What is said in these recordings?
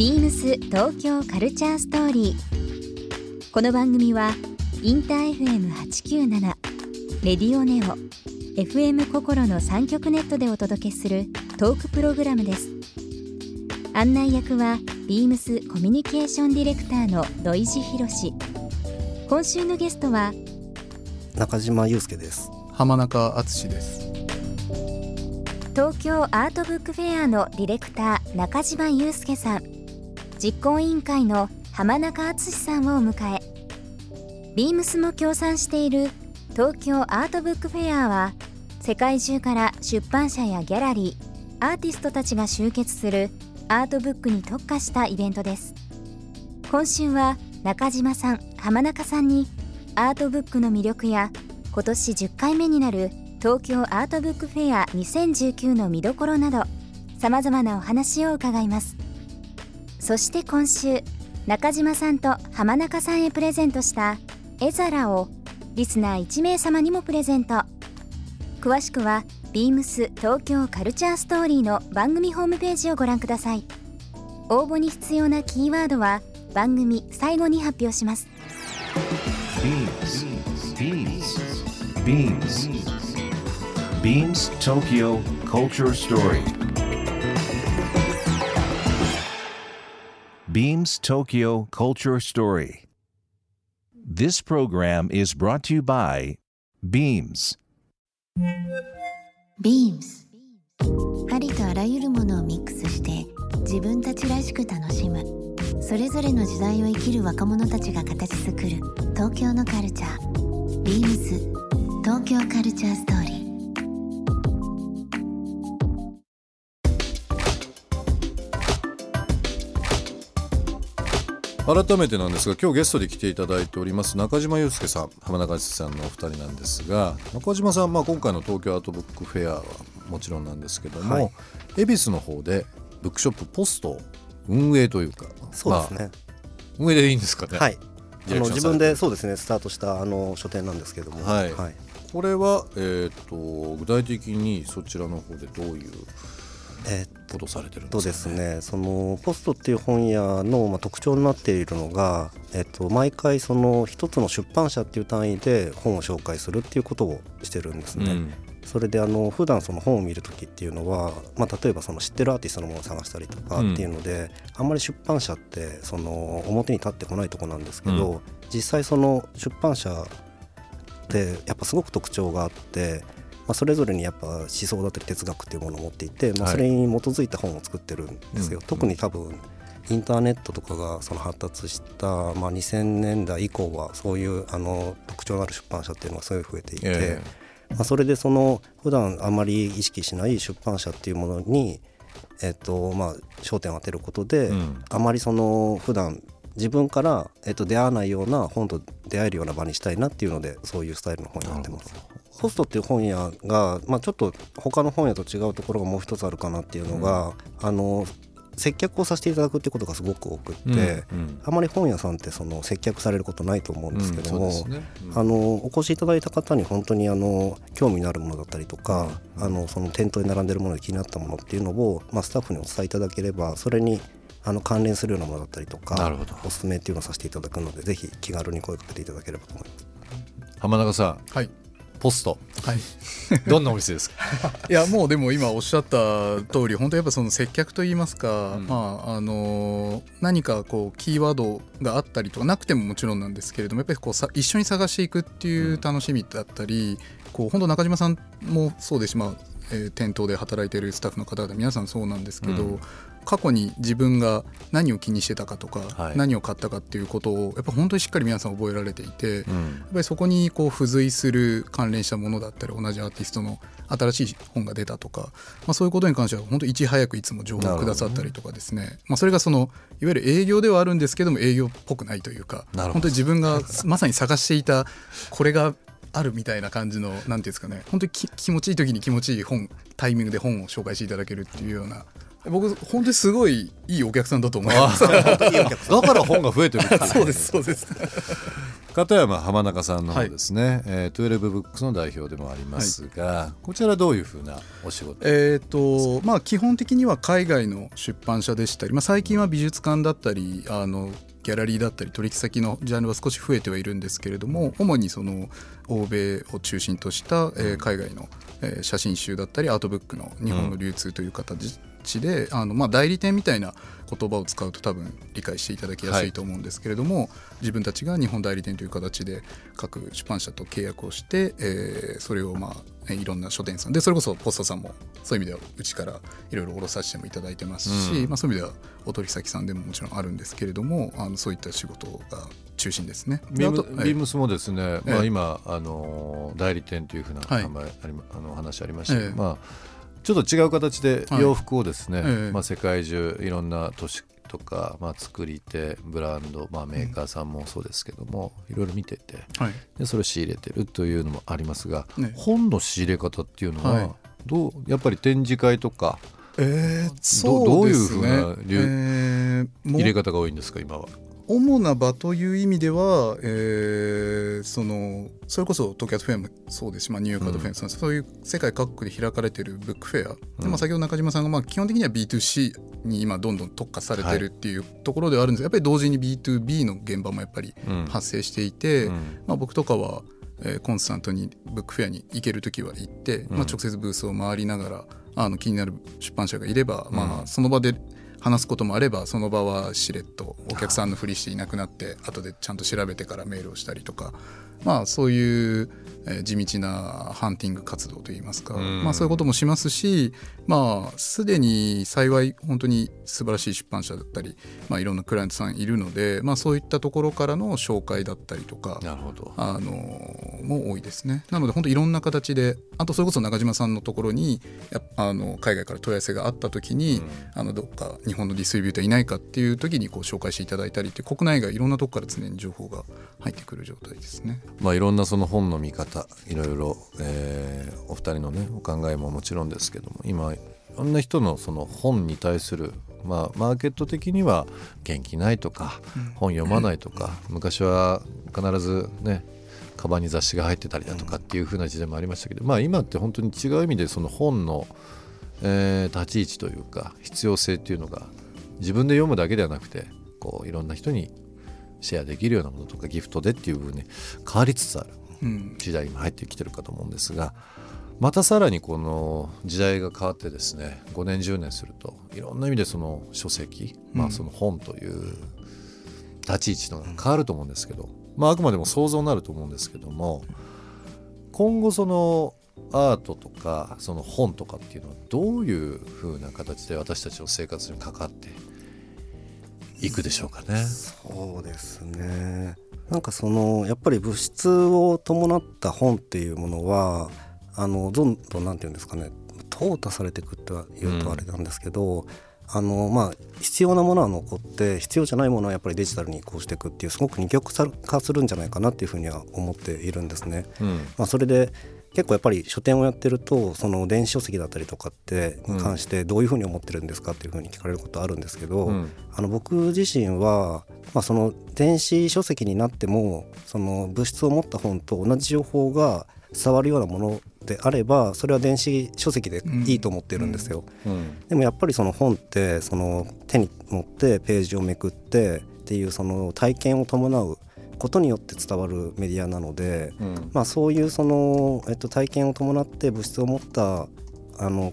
ビームス東京カルチャーストーリー。この番組はインター FM897 レディオネオ FM 心の3極ネットでお届けするトークプログラムです。案内役はビームスコミュニケーションディレクターの土井博志。今週のゲストは中島祐介です。浜中敦です。東京アートブックフェアのディレクター中島祐介さん、実行委員会の浜中敦さんをお迎え、ビームスも協賛している東京アートブックフェアは世界中から出版社やギャラリー、アーティストたちが集結するアートブックに特化したイベントです。今週は中島さん、浜中さんにアートブックの魅力や今年10回目になる東京アートブックフェア2019の見どころなど様々なお話を伺います。そして今週、中島さんと浜中さんへプレゼントした絵皿をリスナー1名様にもプレゼント。詳しくはビームス東京カルチャーストーリーの番組ホームページをご覧ください。応募に必要なキーワードは番組最後に発表します。ビームス東京カルチャーストーリー。ビームス東京カルチャーストーリー。This program is brought to you by Beams。Beams。ありとあらゆるものをミックスして自分たちらしく楽しむ。それぞれの時代を生きる若者たちが形作る東京のカルチャー。Beams。東京カルチャーストーリー。改めてなんですが、今日ゲストで来ていただいております中島祐介さん、浜中さんのお二人なんですが、中島さん、今回の東京アートブックフェアはもちろんなんですけども、はい、恵比寿の方でブックショップポストを運営というか、そうですね、運営でいいんですかね、はい、自分でそうですねスタートした書店なんですけども、はいはい、これは、具体的にそちらの方でどういうことされてるんですかね。ですね、そのポストっていう本屋の、特徴になっているのが、毎回その一つの出版社っていう単位で本を紹介するっていうことをしてるんですね、うん、それで普段その本を見るときっていうのは、例えばその知ってるアーティストのものを探したりとかっていうので、あんまり出版社ってその表に立ってこないとこなんですけど、実際その出版社ってやっぱすごく特徴があって、それぞれにやっぱ思想だったり哲学っていうものを持っていて、それに基づいた本を作ってるんですよ、はい、特に多分インターネットとかがその発達した、2000年代以降はそういう特徴のある出版社っていうのがすごい増えていて、それでその普段あまり意識しない出版社っていうものに、焦点を当てることで、あまりその普段自分から、出会わないような本と出会えるような場にしたいなっていうので、そういうスタイルの本になってます。ポストっていう本屋が、ちょっと他の本屋と違うところがもう一つあるかなっていうのが、接客をさせていただくっていうことがすごく多くって、あまり本屋さんってその接客されることないと思うんですけども、お越しいただいた方に本当に興味のあるものだったりとか、その店頭に並んでるもので気になったものっていうのを、スタッフにお伝えいただければ、それに関連するようなものだったりとかおすすめっていうのをさせていただくので、ぜひ気軽に声かけていただければと思います。浜中さん、はい、ポスト、はい、どんなお店ですか。いや、もうでも今おっしゃった通り、本当やっぱその接客といいますか、何かこうキーワードがあったりとかなくてももちろんなんですけれども、やっぱりこう一緒に探していくっていう楽しみだったり、こう本当中島さんもそうですし、店頭で働いているスタッフの方々皆さんそうなんですけど、過去に自分が何を気にしてたかとか、何を買ったかっていうことをやっぱ本当にしっかり皆さん覚えられていて、やっぱりそこにこう付随する関連したものだったり、同じアーティストの新しい本が出たとか、そういうことに関しては本当いち早くいつも情報をくださったりとかですね、それがそのいわゆる営業ではあるんですけども、営業っぽくないというか、本当に自分がまさに探していたこれがあるみたいな感じの、なんていうんですかね、本当に気持ちいい時に気持ちいい本、タイミングで本を紹介していただけるっていうような僕本当にすごいいいお客さんだと思います。だから本が増えてるから、ね、そうですそうです。片山浜中さんの方ですね、はい、12ブックスの代表でもありますが、はい、こちらどういうふうなお仕事ですか？まあ、基本的には海外の出版社でしたり、まあ、最近は美術館だったりギャラリーだったり取引先のジャンルは少し増えてはいるんですけれども、主にその欧米を中心とした海外の写真集だったりアートブックの日本の流通という形で、まあ代理店みたいな言葉を使うと多分理解していただきやすいと思うんですけれども、はい、自分たちが日本代理店という形で各出版社と契約をして、それをまあいろんな書店さんで、それこそポストさんもそういう意味ではうちからいろいろ卸させてもいただいてますし、うん、まあ、そういう意味ではお取引先さんでももちろんあるんですけれども、そういった仕事が中心ですね。ビームスもですね、まあ、今代理店というふうな名前、はい、話ありましたけど、まあちょっと違う形で洋服をですね、はい、まあ、世界中いろんな都市とか、まあ、作り手ブランド、まあ、メーカーさんもそうですけども、いろいろ見てて、はい、でそれを仕入れてるというのもありますが、ね、本の仕入れ方っていうのは、はい、やっぱり展示会とか、そうですね、どういうふうな入れ方が多いんですか？今は主な場という意味では、それこそ東京アートフェアもそうですし、まあ、ニューヨークアートフェアもそうです、そういう世界各国で開かれているブックフェア、でまあ、先ほど中島さんがまあ基本的には B2C に今どんどん特化されているっていうところではあるんですが、やっぱり同時に B2B の現場もやっぱり発生していて、まあ、僕とかはコンスタントにブックフェアに行けるときは行って、まあ、直接ブースを回りながら気になる出版社がいれば、まあ、その場で話すこともあれば、その場はしれっとお客さんのふりしていなくなって、後でちゃんと調べてからメールをしたりとか、まあそういう地道なハンティング活動といいますか、まあそういうこともしますし、まあすでに幸い本当に素晴らしい出版社だったり、まあいろんなクライアントさんいるので、まあそういったところからの紹介だったりとか、なるほど、も多いですね。なので本当いろんな形で、あとそれこそ中島さんのところに海外から問い合わせがあった時に、どっか日本のディストリビューターいないかっていう時にこう紹介していただいたりって、国内がいろんなとこから常に情報が入ってくる状態ですね。まあ、いろんなその本の見方、いろいろ、お二人のねお考えももちろんですけども、今いろんな人のその本に対する、まあ、マーケット的には元気ないとか、本読まないとか、昔は必ずねカバンに雑誌が入ってたりだとかっていう風な時代もありましたけど、まあ、今って本当に違う意味でその本の立ち位置というか必要性っていうのが、自分で読むだけではなくてこういろんな人にシェアできるようなものとかギフトでっていう部分に変わりつつある時代に入ってきてるかと思うんですが、またさらにこの時代が変わってですね、5年10年するといろんな意味でその書籍、まあその本という立ち位置のが変わると思うんですけど、まああくまでも想像になると思うんですけども、今後そのアートとかその本とかっていうのはどういう風な形で私たちの生活に関わっていくでしょうかね。そうですね、なんかそのやっぱり物質を伴った本っていうものはどんどんなんていうんですかね、淘汰されていくっていうとあれなんですけど、まあ、必要なものは残って必要じゃないものはやっぱりデジタルに移行していくっていう、すごく二極化するんじゃないかなっていうふうには思っているんですね、まあ、それで結構やっぱり書店をやってると、その電子書籍だったりとかってに関してどういうふうに思ってるんですかっていうふうに聞かれることあるんですけど、僕自身は、まあ、その電子書籍になってもその物質を持った本と同じ情報が伝わるようなものであれば、それは電子書籍でいいと思ってるんですよ、でもやっぱりその本ってその手に持ってページをめくってっていうその体験を伴うことによって伝わるメディアなので、まあ、そういうその、体験を伴って物質を持った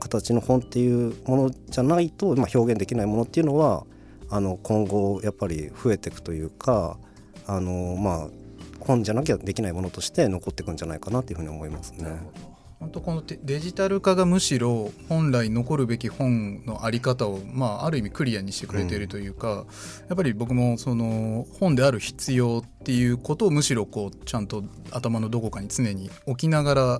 形の本っていうものじゃないと、まあ、表現できないものっていうのは今後やっぱり増えていくというか、まあ、本じゃなきゃできないものとして残っていくんじゃないかなというふうに思いますね。本当このデジタル化がむしろ本来残るべき本のあり方を、まあ、ある意味クリアにしてくれているというか、やっぱり僕もその本である必要っていうことをむしろこうちゃんと頭のどこかに常に置きながら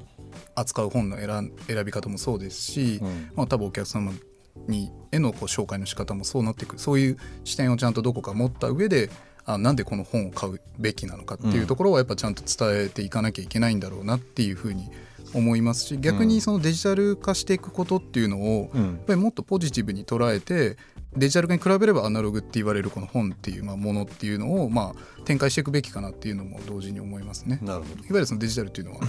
扱う本の選び方もそうですし、まあ、多分お客様にへのこう紹介の仕方もそうなってくる、そういう視点をちゃんとどこか持った上で、なんでこの本を買うべきなのかっていうところはやっぱちゃんと伝えていかなきゃいけないんだろうなっていうふうに思いますし、逆にそのデジタル化していくことっていうのをやっぱりもっとポジティブに捉えて、デジタル化に比べればアナログって言われるこの本っていうものっていうのをまあ展開していくべきかなっていうのも同時に思いますね。なるほど。いわゆるそのデジタルっていうのは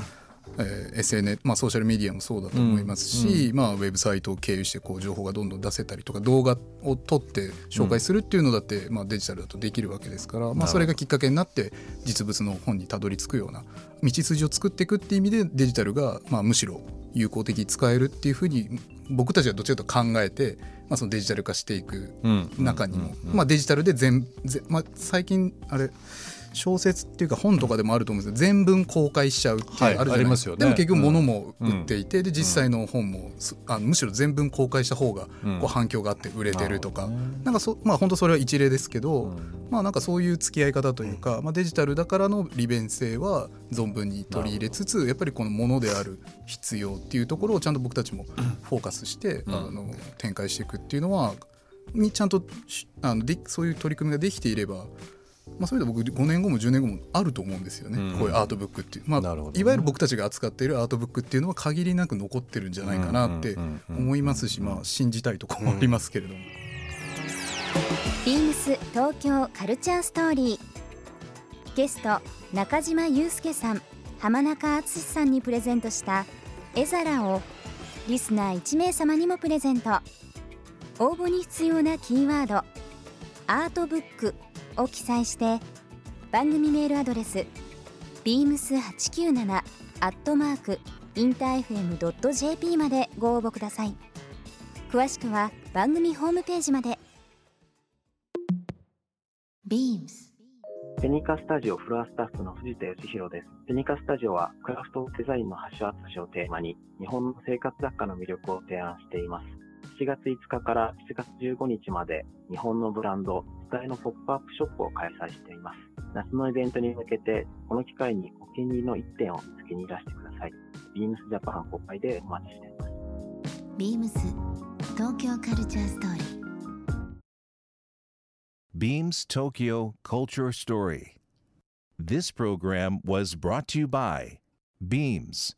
SNS、まあ、ソーシャルメディアもそうだと思いますし、まあ、ウェブサイトを経由してこう情報がどんどん出せたりとか、動画を撮って紹介するっていうのだって、まあ、デジタルだとできるわけですから、まあ、それがきっかけになって実物の本にたどり着くような道筋を作っていくっていう意味で、デジタルがまあむしろ有効的に使えるっていうふうに僕たちはどちらかと考えて、まあ、そのデジタル化していく中にも、まあ、デジタルでまあ、最近あれ小説っていうか本とかでもあると思うんですけど、全文公開しちゃうってあるじゃないですか、はいね、でも結局物も売っていて、で実際の本もむしろ全文公開した方がこう反響があって売れてるとか、なんかまあ本当それは一例ですけど、まあなんかそういう付き合い方というか、まあ、デジタルだからの利便性は存分に取り入れつつ、やっぱりこの物である必要っていうところをちゃんと僕たちもフォーカスして、展開していくっていうのはにちゃんとそういう取り組みができていれば、まあ、そういうの僕5年後も10年後もあると思うんですよね、こういうアートブックっていう、まあ、いわゆる僕たちが扱っているアートブックっていうのは限りなく残ってるんじゃないかなって思いますし、まあ信じたいところもありますけれども、ビームス東京カルチャーストーリー、ゲスト中島雄介さん、浜中敦さんにプレゼントした絵皿をリスナー1名様にもプレゼント。応募に必要なキーワードアートブックを記載して番組メールアドレス beams897@interfm.jp までご応募ください。詳しくは番組ホームページまで。 BEAMS ペニカスタジオフロアスタッフの藤田義弘です。ペニカスタジオはクラフトデザインの発祥淳をテーマに日本の生活雑貨の魅力を提案しています。7月5日から7月15日まで日本のブランド伝えのポップアップショップを開催しています。夏のイベントに向けてこの機会にお気に入りの1点を付けにいらしてください。ビームスジャパン公開でお待ちしています。ビームス東京カルチャーストーリー、ビームス東京カルチャーストーリー。 This program was brought to you by Beams